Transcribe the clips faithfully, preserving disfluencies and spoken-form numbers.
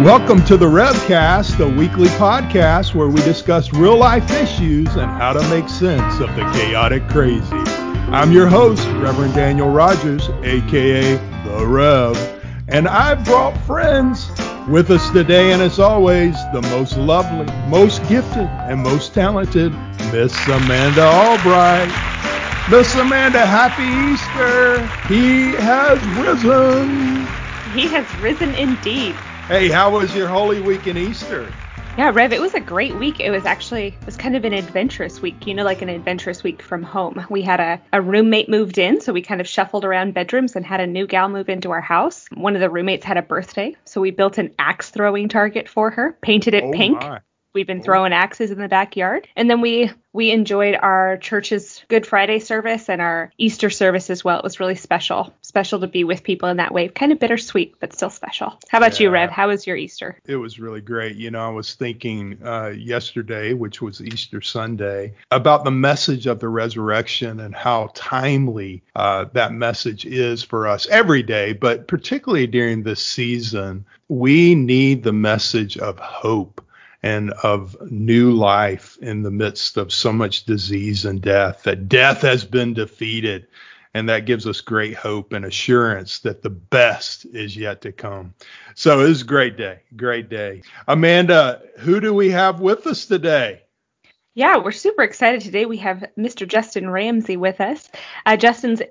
Welcome to the Revcast, the weekly podcast where we discuss real-life issues and how to make sense of the chaotic crazy. I'm your host, Reverend Daniel Rogers, a k a. The Rev, and I've brought friends with us today, and as always, the most lovely, most gifted, and most talented, Miss Amanda Albright. Miss Amanda, happy Easter. He has risen. He has risen indeed. Hey, how was your Holy Week in Easter? Yeah, Rev, it was a great week. It was actually, it was kind of an adventurous week, you know, like an adventurous week from home. We had a, a roommate moved in, so we kind of shuffled around bedrooms and had a new gal move into our house. One of the roommates had a birthday, so we built an axe throwing target for her, painted it oh pink. My. We've been throwing axes in the backyard. And then we we enjoyed our church's Good Friday service and our Easter service as well. It was really special, special to be with people in that way. Kind of bittersweet, but still special. How about yeah, you, Rev? How was your Easter? It was really great. You know, I was thinking uh, yesterday, which was Easter Sunday, about the message of the resurrection and how timely uh, that message is for us every day, but particularly during this season. We need the message of hope and of new life in the midst of so much disease and death, that death has been defeated. And that gives us great hope and assurance that the best is yet to come. So it was a great day, great day. Amanda, who do we have with us today? Yeah, we're super excited today. We have Mister Justin Ramsey with us. Uh, Justin's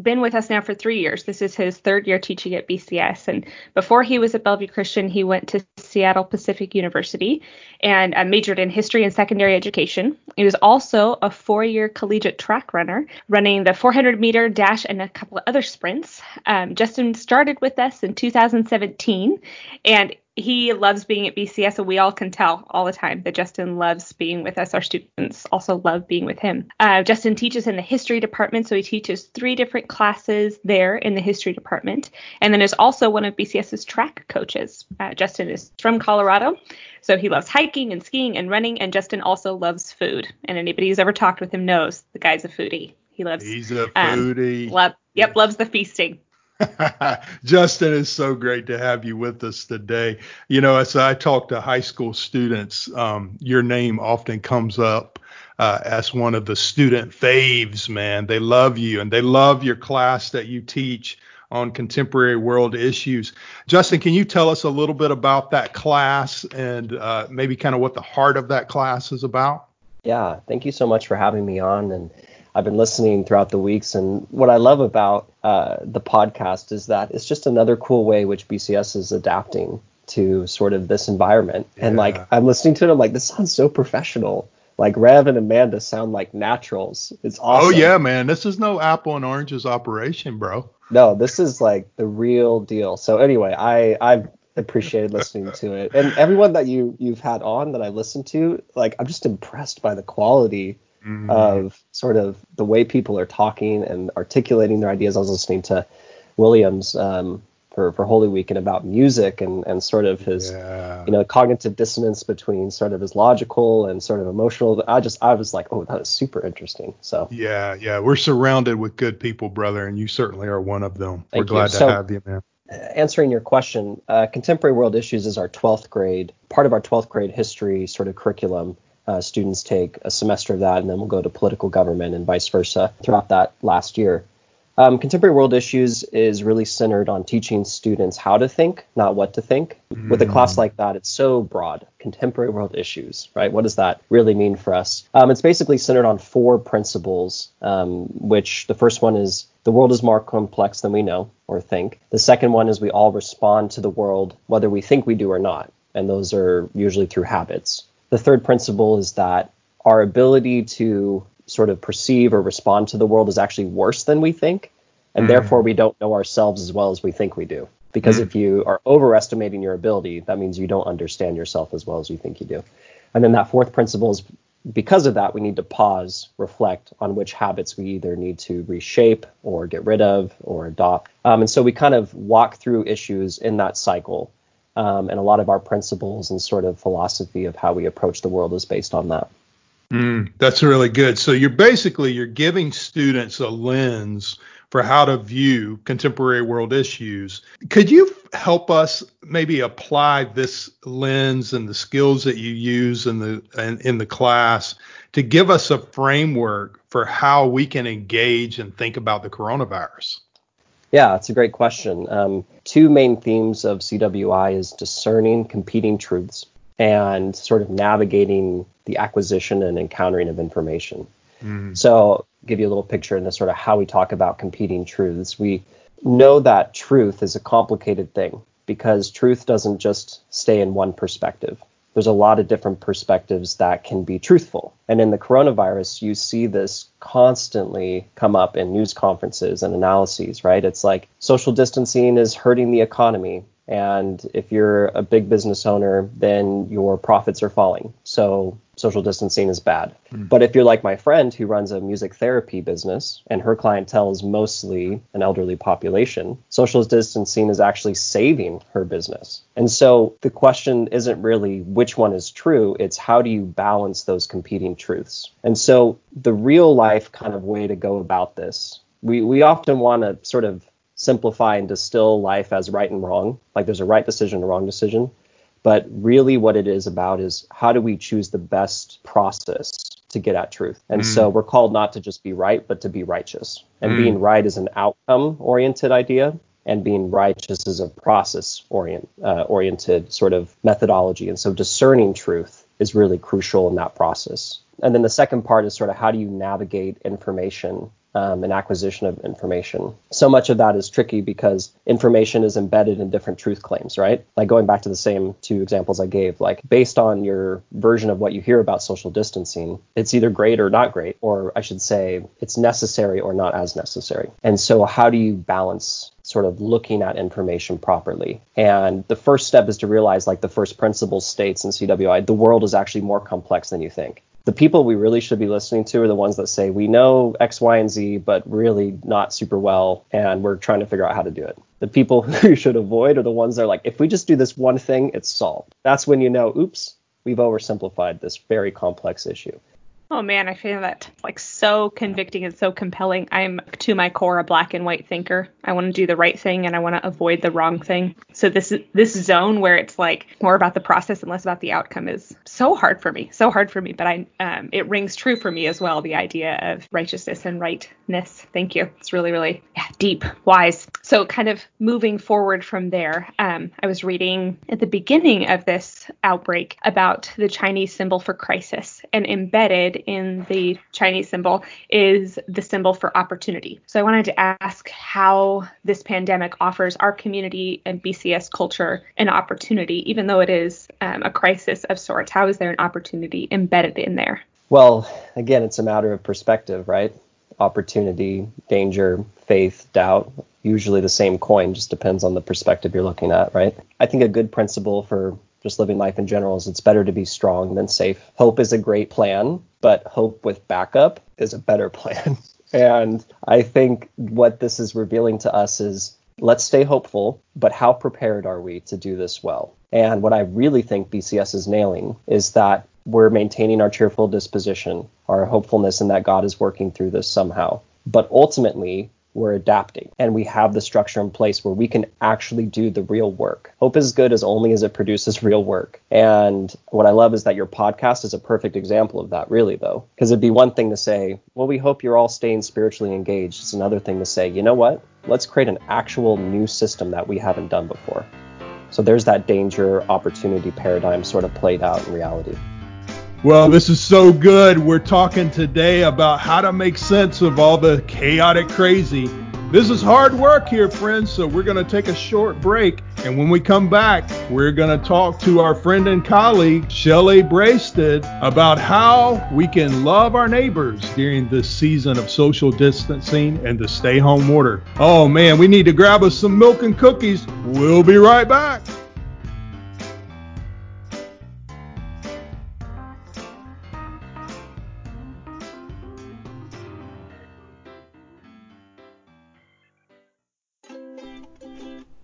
been with us now for three years. This is his third year teaching at B C S. And before he was at Bellevue Christian, he went to Seattle Pacific University and uh, majored in history and secondary education. He was also a four-year collegiate track runner, running the four hundred meter dash and a couple of other sprints. Um, Justin started with us in two thousand seventeen, and he loves being at B C S, and we all can tell all the time that Justin loves being with us. Our students also love being with him. Uh, Justin teaches in the history department, so he teaches three different classes there in the history department, and then is also one of BCS's track coaches. Uh, Justin is from Colorado, so he loves hiking and skiing and running, and Justin also loves food. And anybody who's ever talked with him knows the guy's a foodie. He loves. He's a foodie. Um, love, yep, loves the feasting. Justin, it's so great to have you with us today. You know, as I talk to high school students, um, your name often comes up uh, as one of the student faves, man. They love you and they love your class that you teach on contemporary world issues. Justin, can you tell us a little bit about that class and uh, maybe kind of what the heart of that class is about? Yeah, thank you so much for having me on. And I've been listening throughout the weeks, and what I love about uh, the podcast is that it's just another cool way which B C S is adapting to sort of this environment. Yeah. And like, I'm listening to it, I'm like, this sounds so professional. Like Rev and Amanda sound like naturals. It's awesome. Oh yeah, man, this is no apple and oranges operation, bro. No, this is like the real deal. So anyway, I I've appreciated listening to it, and everyone that you you've had on that I listened to, like, I'm just impressed by the quality. Mm-hmm. Of sort of the way people are talking and articulating their ideas. I was listening to Williams um, for, for Holy Week and about music and, and sort of his, yeah. you know, cognitive dissonance between sort of his logical and sort of emotional. I just, I was like, oh, that is super interesting. So yeah, yeah, we're surrounded with good people, brother, and you certainly are one of them. Thank we're glad you. to so, have you, man. Answering your question, uh, Contemporary World Issues is our twelfth grade, part of our twelfth grade history sort of curriculum. Uh, students take a semester of that, and then we'll go to political government and vice versa throughout that last year. Um, Contemporary World Issues is really centered on teaching students how to think, not what to think. Mm. With a class like that, it's so broad. Contemporary World Issues, right? What does that really mean for us? Um, it's basically centered on four principles, um, which the first one is the world is more complex than we know or think. The second one is we all respond to the world, whether we think we do or not, and those are usually through habits. The third principle is that our ability to sort of perceive or respond to the world is actually worse than we think, and mm. therefore we don't know ourselves as well as we think we do. Because mm. if you are overestimating your ability, that means you don't understand yourself as well as you think you do. And then that fourth principle is because of that, we need to pause, reflect on which habits we either need to reshape or get rid of or adopt. Um, and so we kind of walk through issues in that cycle. Um, and a lot of our principles and sort of philosophy of how we approach the world is based on that. Mm, that's really good. So you're basically, you're giving students a lens for how to view contemporary world issues. Could you help us maybe apply this lens and the skills that you use in the in, in the class to give us a framework for how we can engage and think about the coronavirus? Yeah, it's a great question. Um, two main themes of C W I is discerning competing truths and sort of navigating the acquisition and encountering of information. Mm. So give you a little picture into sort of how we talk about competing truths. We know that truth is a complicated thing because truth doesn't just stay in one perspective. There's a lot of different perspectives that can be truthful. And in the coronavirus, you see this constantly come up in news conferences and analyses, right? It's like social distancing is hurting the economy. And if you're a big business owner, then your profits are falling. So social distancing is bad. Mm. But if you're like my friend who runs a music therapy business and her clientele is mostly an elderly population, social distancing is actually saving her business. And so the question isn't really which one is true. It's how do you balance those competing truths? And so the real life kind of way to go about this, we, we often want to sort of simplify and distill life as right and wrong, like there's a right decision, a wrong decision. But really what it is about is how do we choose the best process to get at truth? And mm. so we're called not to just be right, but to be righteous. And mm. being right is an outcome-oriented idea, and being righteous is a process-orient, uh, oriented sort of methodology. And so discerning truth is really crucial in that process. And then the second part is sort of how do you navigate information Um, and acquisition of information. So much of that is tricky because information is embedded in different truth claims, right? Like going back to the same two examples I gave, like based on your version of what you hear about social distancing, it's either great or not great, or I should say it's necessary or not as necessary. And so how do you balance sort of looking at information properly? And the first step is to realize, like the first principle states in C W I, the world is actually more complex than you think. The people we really should be listening to are the ones that say, we know X, Y, and Z, but really not super well, and we're trying to figure out how to do it. The people who you should avoid are the ones that are like, if we just do this one thing, it's solved. That's when you know, oops, we've oversimplified this very complex issue. Oh, man, I feel that like so convicting and so compelling. I'm, to my core, a black and white thinker. I want to do the right thing and I want to avoid the wrong thing. So this this zone where it's like more about the process and less about the outcome is so hard for me, so hard for me. But I um, it rings true for me as well, the idea of righteousness and rightness. Thank you. It's really, really yeah, deep, wise. So kind of moving forward from there, um, I was reading at the beginning of this outbreak about the Chinese symbol for crisis, and embedded in the Chinese symbol is the symbol for opportunity. So I wanted to ask how this pandemic offers our community and B C S culture an opportunity, even though it is um, a crisis of sorts. How is there an opportunity embedded in there? Well, again, it's a matter of perspective, right? Opportunity, danger, faith, doubt, usually the same coin, just depends on the perspective you're looking at, right? I think a good principle for just living life in general is it's better to be strong than safe. Hope is a great plan, but hope with backup is a better plan. And I think what this is revealing to us is let's stay hopeful, but how prepared are we to do this well? And what I really think B C S is nailing is that we're maintaining our cheerful disposition, our hopefulness in that God is working through this somehow. But ultimately, we're adapting and we have the structure in place where we can actually do the real work. Hope is good as only as it produces real work. And what I love is that your podcast is a perfect example of that, really, though, because it'd be one thing to say, well, we hope you're all staying spiritually engaged. It's another thing to say, you know what? Let's create an actual new system that we haven't done before. So there's that danger opportunity paradigm sort of played out in reality. Well, this is so good. We're talking today about how to make sense of all the chaotic crazy. This is hard work here, friends, so we're going to take a short break. And when we come back, we're going to talk to our friend and colleague, Shelley Brasted, about how we can love our neighbors during this season of social distancing and the stay-home order. Oh, man, we need to grab us some milk and cookies. We'll be right back.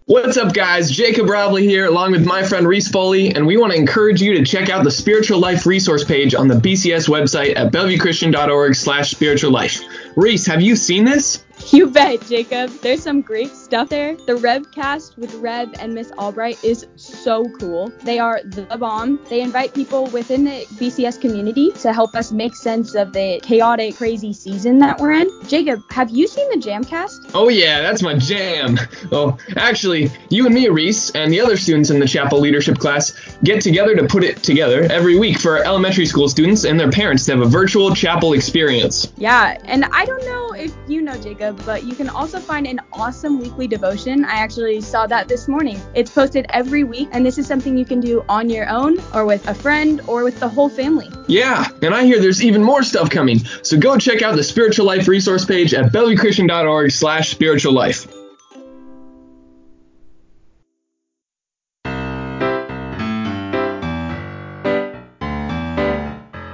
What's up, guys? Jacob Bradley here, along with my friend Reese Foley, and we want to encourage you to check out the Spiritual Life resource page on the B C S website at bellevue christian dot org slash spiritual life. Reese, have you seen this? You bet, Jacob. There's some great stuff there. The Revcast with Rev and Miss Albright is so cool. They are the bomb. They invite people within the B C S community to help us make sense of the chaotic, crazy season that we're in. Jacob, have you seen the Jamcast? Oh yeah, that's my jam. Well, actually, you and me, Reese, and the other students in the Chapel Leadership class get together to put it together every week for our elementary school students and their parents to have a virtual chapel experience. Yeah, and I don't know if you know, Jacob, but you can also find an awesome weekly devotion. I actually saw that this morning. It's posted every week, and this is something you can do on your own or with a friend or with the whole family. Yeah, and I hear there's even more stuff coming. So go check out the Spiritual Life resource page at bellevuechristian.org slash spiritual life.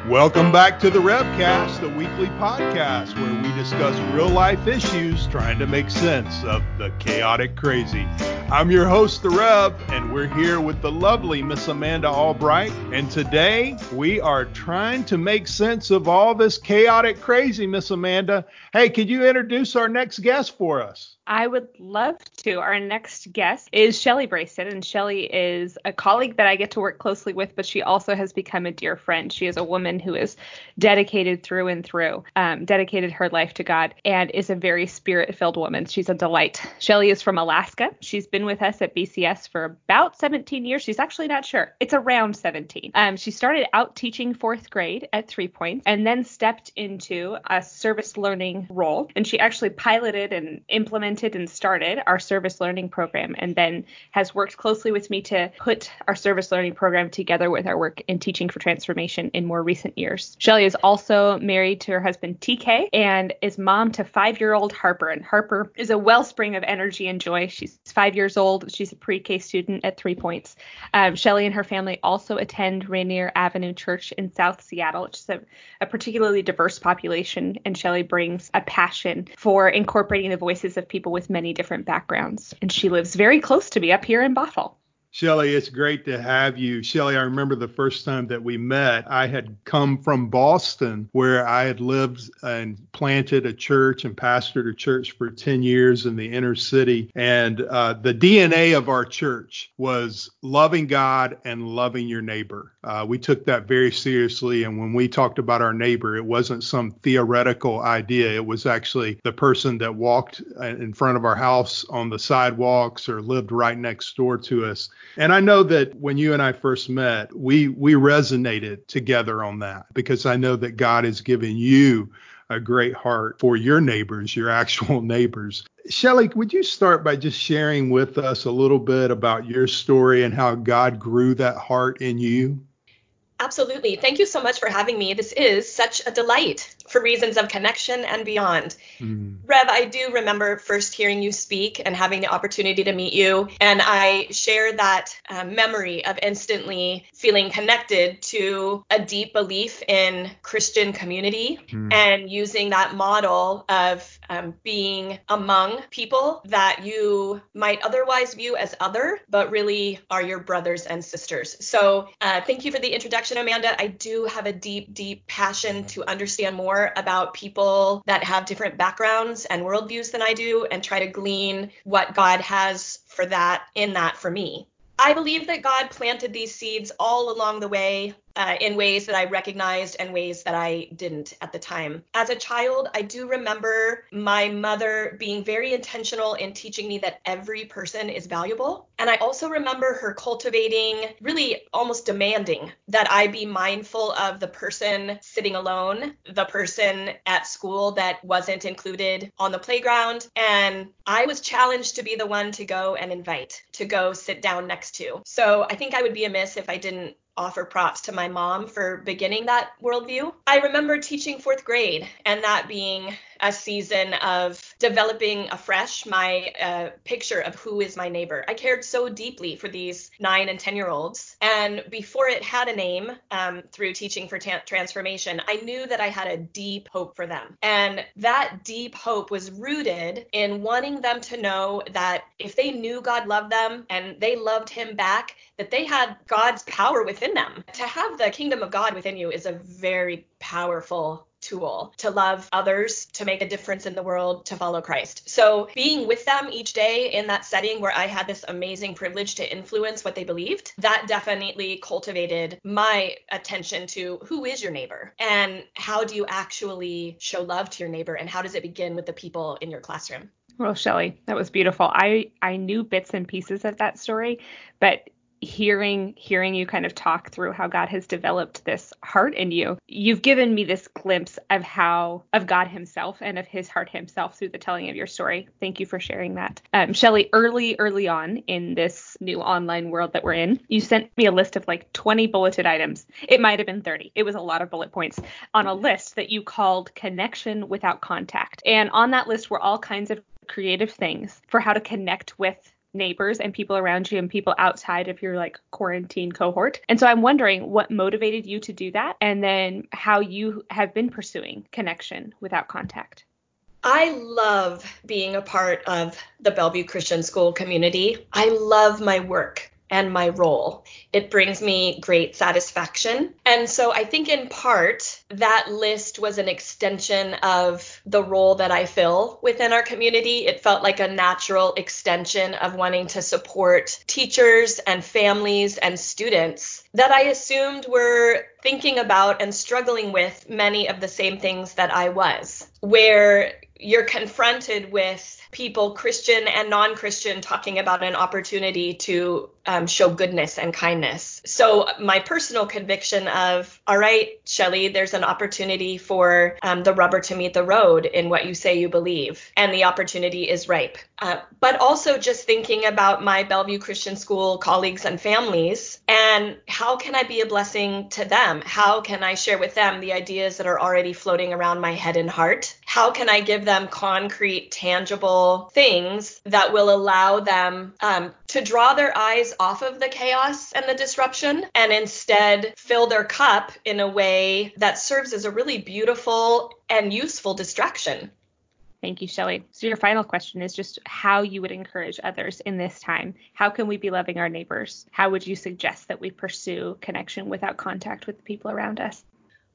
Welcome back to the Revcast, the weekly podcast where we discuss real-life issues trying to make sense of the chaotic crazy. I'm your host, the Rev, and we're here with the lovely Miss Amanda Albright. And today we are trying to make sense of all this chaotic crazy, Miss Amanda. Hey, could you introduce our next guest for us? I would love to. Our next guest is Shelley Brasted, and Shelley is a colleague that I get to work closely with, but she also has become a dear friend. She is a woman who is dedicated through and through, um, dedicated her life to God, and is a very spirit-filled woman. She's a delight. Shelley is from Alaska. She's been with us at B C S for about seventeen years. She's actually not sure. It's around seventeen. Um, she started out teaching fourth grade at Three Points, and then stepped into a service learning role, and she actually piloted and implemented and started our service learning program, and then has worked closely with me to put our service learning program together with our work in teaching for transformation in more recent years. Shelley is also married to her husband T K and is mom to five-year-old Harper, and Harper is a wellspring of energy and joy. She's five years old. She's a pre-K student at Three Points. Um, Shelley and her family also attend Rainier Avenue Church in South Seattle, which is a, a particularly diverse population, and Shelley brings a passion for incorporating the voices of people with many different backgrounds. And she lives very close to me up here in Bothell. Shelley, it's great to have you. Shelley, I remember the first time that we met, I had come from Boston, where I had lived and planted a church and pastored a church for ten years in the inner city. And uh, the D N A of our church was loving God and loving your neighbor. Uh, we took that very seriously. And when we talked about our neighbor, it wasn't some theoretical idea. It was actually the person that walked in front of our house on the sidewalks or lived right next door to us. And I know that when you and I first met, we we resonated together on that, because I know that God has given you a great heart for your neighbors, your actual neighbors. Shelley, would you start by just sharing with us a little bit about your story and how God grew that heart in you? Absolutely. Thank you so much for having me. This is such a delight for reasons of connection and beyond. Mm. Rev, I do remember first hearing you speak and having the opportunity to meet you. And I share that uh, memory of instantly feeling connected to a deep belief in Christian community mm. and using that model of um, being among people that you might otherwise view as other, but really are your brothers and sisters. So uh, thank you for the introduction, Amanda. I do have a deep, deep passion to understand more about people that have different backgrounds and worldviews than I do, and try to glean what God has for that in that for me. I believe that God planted these seeds all along the way uh, in ways that I recognized and ways that I didn't at the time. As a child, I do remember my mother being very intentional in teaching me that every person is valuable. And I also remember her cultivating, really almost demanding that I be mindful of the person sitting alone, the person at school that wasn't included on the playground. And I was challenged to be the one to go and invite, to go sit down next to. So I think I would be amiss if I didn't offer props to my mom for beginning that worldview. I remember teaching fourth grade and that being a season of developing afresh my uh, picture of who is my neighbor. I cared so deeply for these nine and ten year olds. And before it had a name, um, through teaching for ta- transformation, I knew that I had a deep hope for them. And that deep hope was rooted in wanting them to know that if they knew God loved them and they loved him back, that they had God's power within them. To have the kingdom of God within you is a very powerful tool to love others, to make a difference in the world, to follow Christ. So being with them each day in that setting where I had this amazing privilege to influence what they believed, that definitely cultivated my attention to who is your neighbor and how do you actually show love to your neighbor and how does it begin with the people in your classroom. Well, Shelley, that was beautiful. I, I knew bits and pieces of that story, but hearing hearing you kind of talk through how God has developed this heart in you, you've given me this glimpse of how of God himself and of his heart himself through the telling of your story. Thank you for sharing that. Um, Shelley, early, early on in this new online world that we're in, you sent me a list of like twenty bulleted items. It might have been thirty. It was a lot of bullet points on a list that you called Connection Without Contact. And on that list were all kinds of creative things for how to connect with neighbors and people around you and people outside of your like quarantine cohort. And so I'm wondering what motivated you to do that and then how you have been pursuing Connection Without Contact. I love being a part of the Bellevue Christian School community. I love my work and my role. It brings me great satisfaction. And so I think in part, that list was an extension of the role that I fill within our community. It felt like a natural extension of wanting to support teachers and families and students that I assumed were thinking about and struggling with many of the same things that I was, where you're confronted with people, Christian and non-Christian, talking about an opportunity to um, show goodness and kindness. So my personal conviction of, all right, Shelley, there's an opportunity for um, the rubber to meet the road in what you say you believe, and the opportunity is ripe. Uh, but also just thinking about my Bellevue Christian School colleagues and families, and how can I be a blessing to them? How can I share with them the ideas that are already floating around my head and heart? How can I give them concrete, tangible things that will allow them um, to draw their eyes off of the chaos and the disruption and instead fill their cup in a way that serves as a really beautiful and useful distraction? Thank you, Shelley. So your final question is just how you would encourage others in this time. How can we be loving our neighbors? How would you suggest that we pursue Connection Without Contact with the people around us?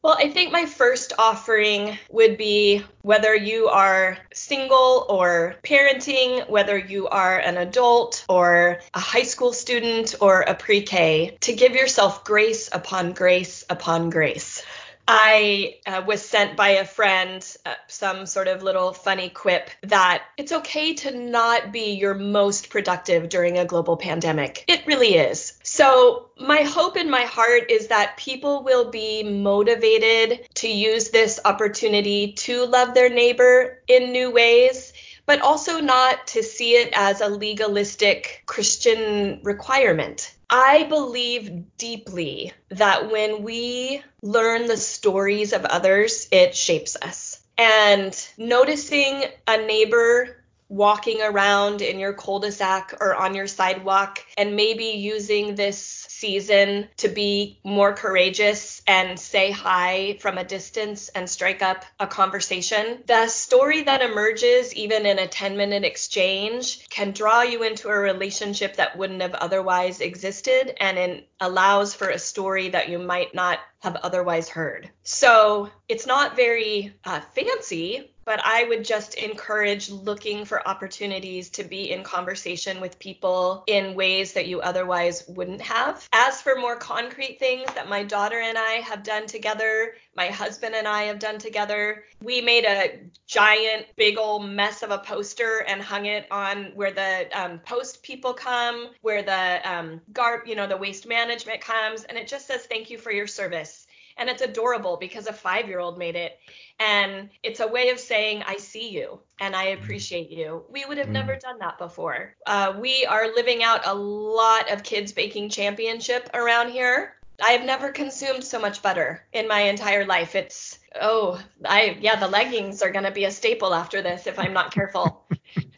Well, I think my first offering would be whether you are single or parenting, whether you are an adult or a high school student or a pre-K, to give yourself grace upon grace upon grace. I uh, was sent by a friend uh, some sort of little funny quip that it's okay to not be your most productive during a global pandemic. It really is. So my hope in my heart is that people will be motivated to use this opportunity to love their neighbor in new ways, but also not to see it as a legalistic Christian requirement. I believe deeply that when we learn the stories of others, it shapes us. And noticing a neighbor walking around in your cul-de-sac or on your sidewalk, and maybe using this season to be more courageous and say hi from a distance and strike up a conversation. The story that emerges, even in a ten-minute exchange, can draw you into a relationship that wouldn't have otherwise existed, and it allows for a story that you might not have otherwise heard. So it's not very uh, fancy, but I would just encourage looking for opportunities to be in conversation with people in ways that you otherwise wouldn't have. As for more concrete things that my daughter and I have done together, my husband and I have done together, we made a giant, big old mess of a poster and hung it on where the um, post people come, where the um, garb, you know, the waste management comes, and it just says, "Thank you for your service." And it's adorable because a five-year-old made it. And it's a way of saying, I see you and I appreciate you. We would have mm. never done that before. Uh, we are living out a lot of Kids Baking Championship around here. I have never consumed so much butter in my entire life. It's, oh, I yeah, the leggings are going to be a staple after this if I'm not careful.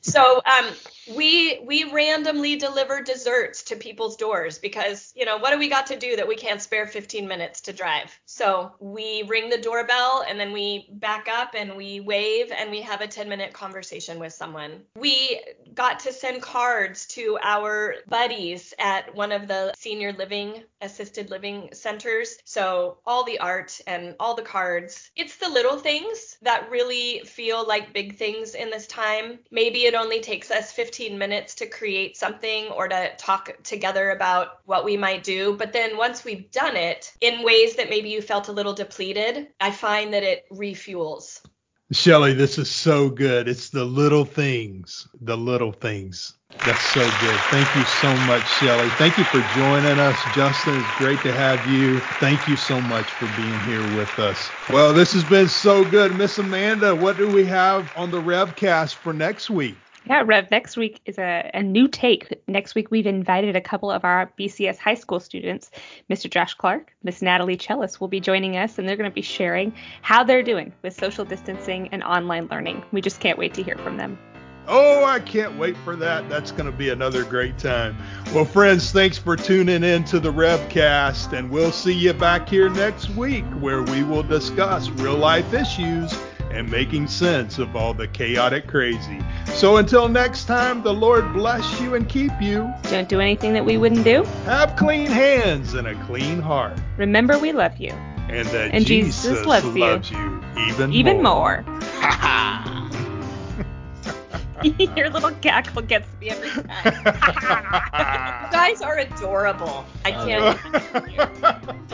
So um, we we randomly deliver desserts to people's doors because, you know, what do we got to do that we can't spare fifteen minutes to drive? So we ring the doorbell and then we back up and we wave and we have a ten minute conversation with someone. We got to send cards to our buddies at one of the senior living, assisted living centers. So all the art and all the cards. It's the little things that really feel like big things in this time. Maybe it only takes us fifteen minutes to create something or to talk together about what we might do. But then once we've done it in ways that maybe you felt a little depleted, I find that it refuels. Shelley, this is so good. It's the little things, the little things. That's so good. Thank you so much, Shelley. Thank you for joining us. Justin, it's great to have you. Thank you so much for being here with us. Well, this has been so good. Miss Amanda, what do we have on the Revcast for next week? Yeah, Rev, next week is a, a new take. Next week, we've invited a couple of our B C S high school students. Mister Josh Clark, Miss Natalie Chellis will be joining us, and they're going to be sharing how they're doing with social distancing and online learning. We just can't wait to hear from them. Oh, I can't wait for that. That's going to be another great time. Well, friends, thanks for tuning in to the Revcast, and we'll see you back here next week where we will discuss real-life issues and making sense of all the chaotic crazy. So until next time, the Lord bless you and keep you. Don't do anything that we wouldn't do. Have clean hands and a clean heart. Remember, we love you. And that and Jesus, Jesus loves, loves you. you even, even more. Even more. Your little cackle gets me every time. You guys are adorable. I can't even hear you.